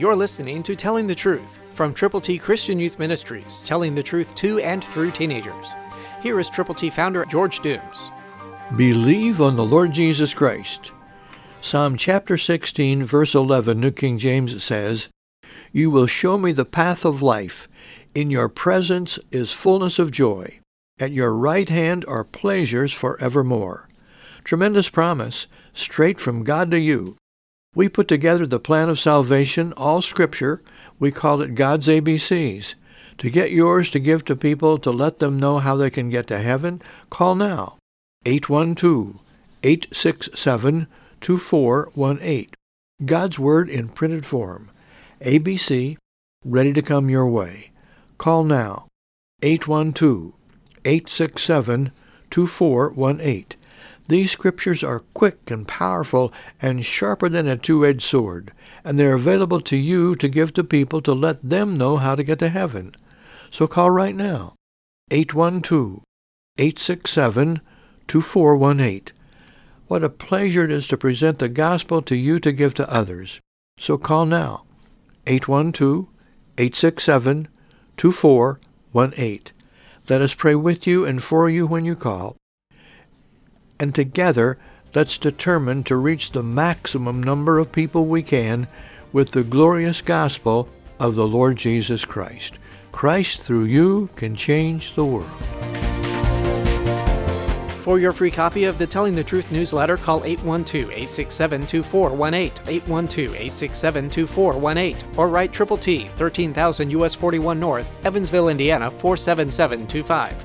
You're listening to Telling the Truth from Triple T Christian Youth Ministries, telling the truth to and through teenagers. Here is Triple T founder George Dooms. Believe on the Lord Jesus Christ. Psalm chapter 16, verse 11, New King James says, "You will show me the path of life. In your presence is fullness of joy. At your right hand are pleasures forevermore." Tremendous promise, straight from God to you. We put together the plan of salvation, all Scripture. We call it God's ABCs. To get yours to give to people, to let them know how they can get to heaven, call now, 812-867-2418. God's Word in printed form. ABC, ready to come your way. Call now, 812-867-2418. These Scriptures are quick and powerful and sharper than a two-edged sword, and they're available to you to give to people to let them know how to get to heaven. So call right now, 812-867-2418. What a pleasure it is to present the gospel to you to give to others. So call now, 812-867-2418. Let us pray with you and for you when you call. And together, let's determine to reach the maximum number of people we can with the glorious gospel of the Lord Jesus Christ. Christ through you can change the world. For your free copy of the Telling the Truth newsletter, call 812-867-2418, 812-867-2418, or write Triple T, 13,000 U.S. 41 North, Evansville, Indiana, 47725.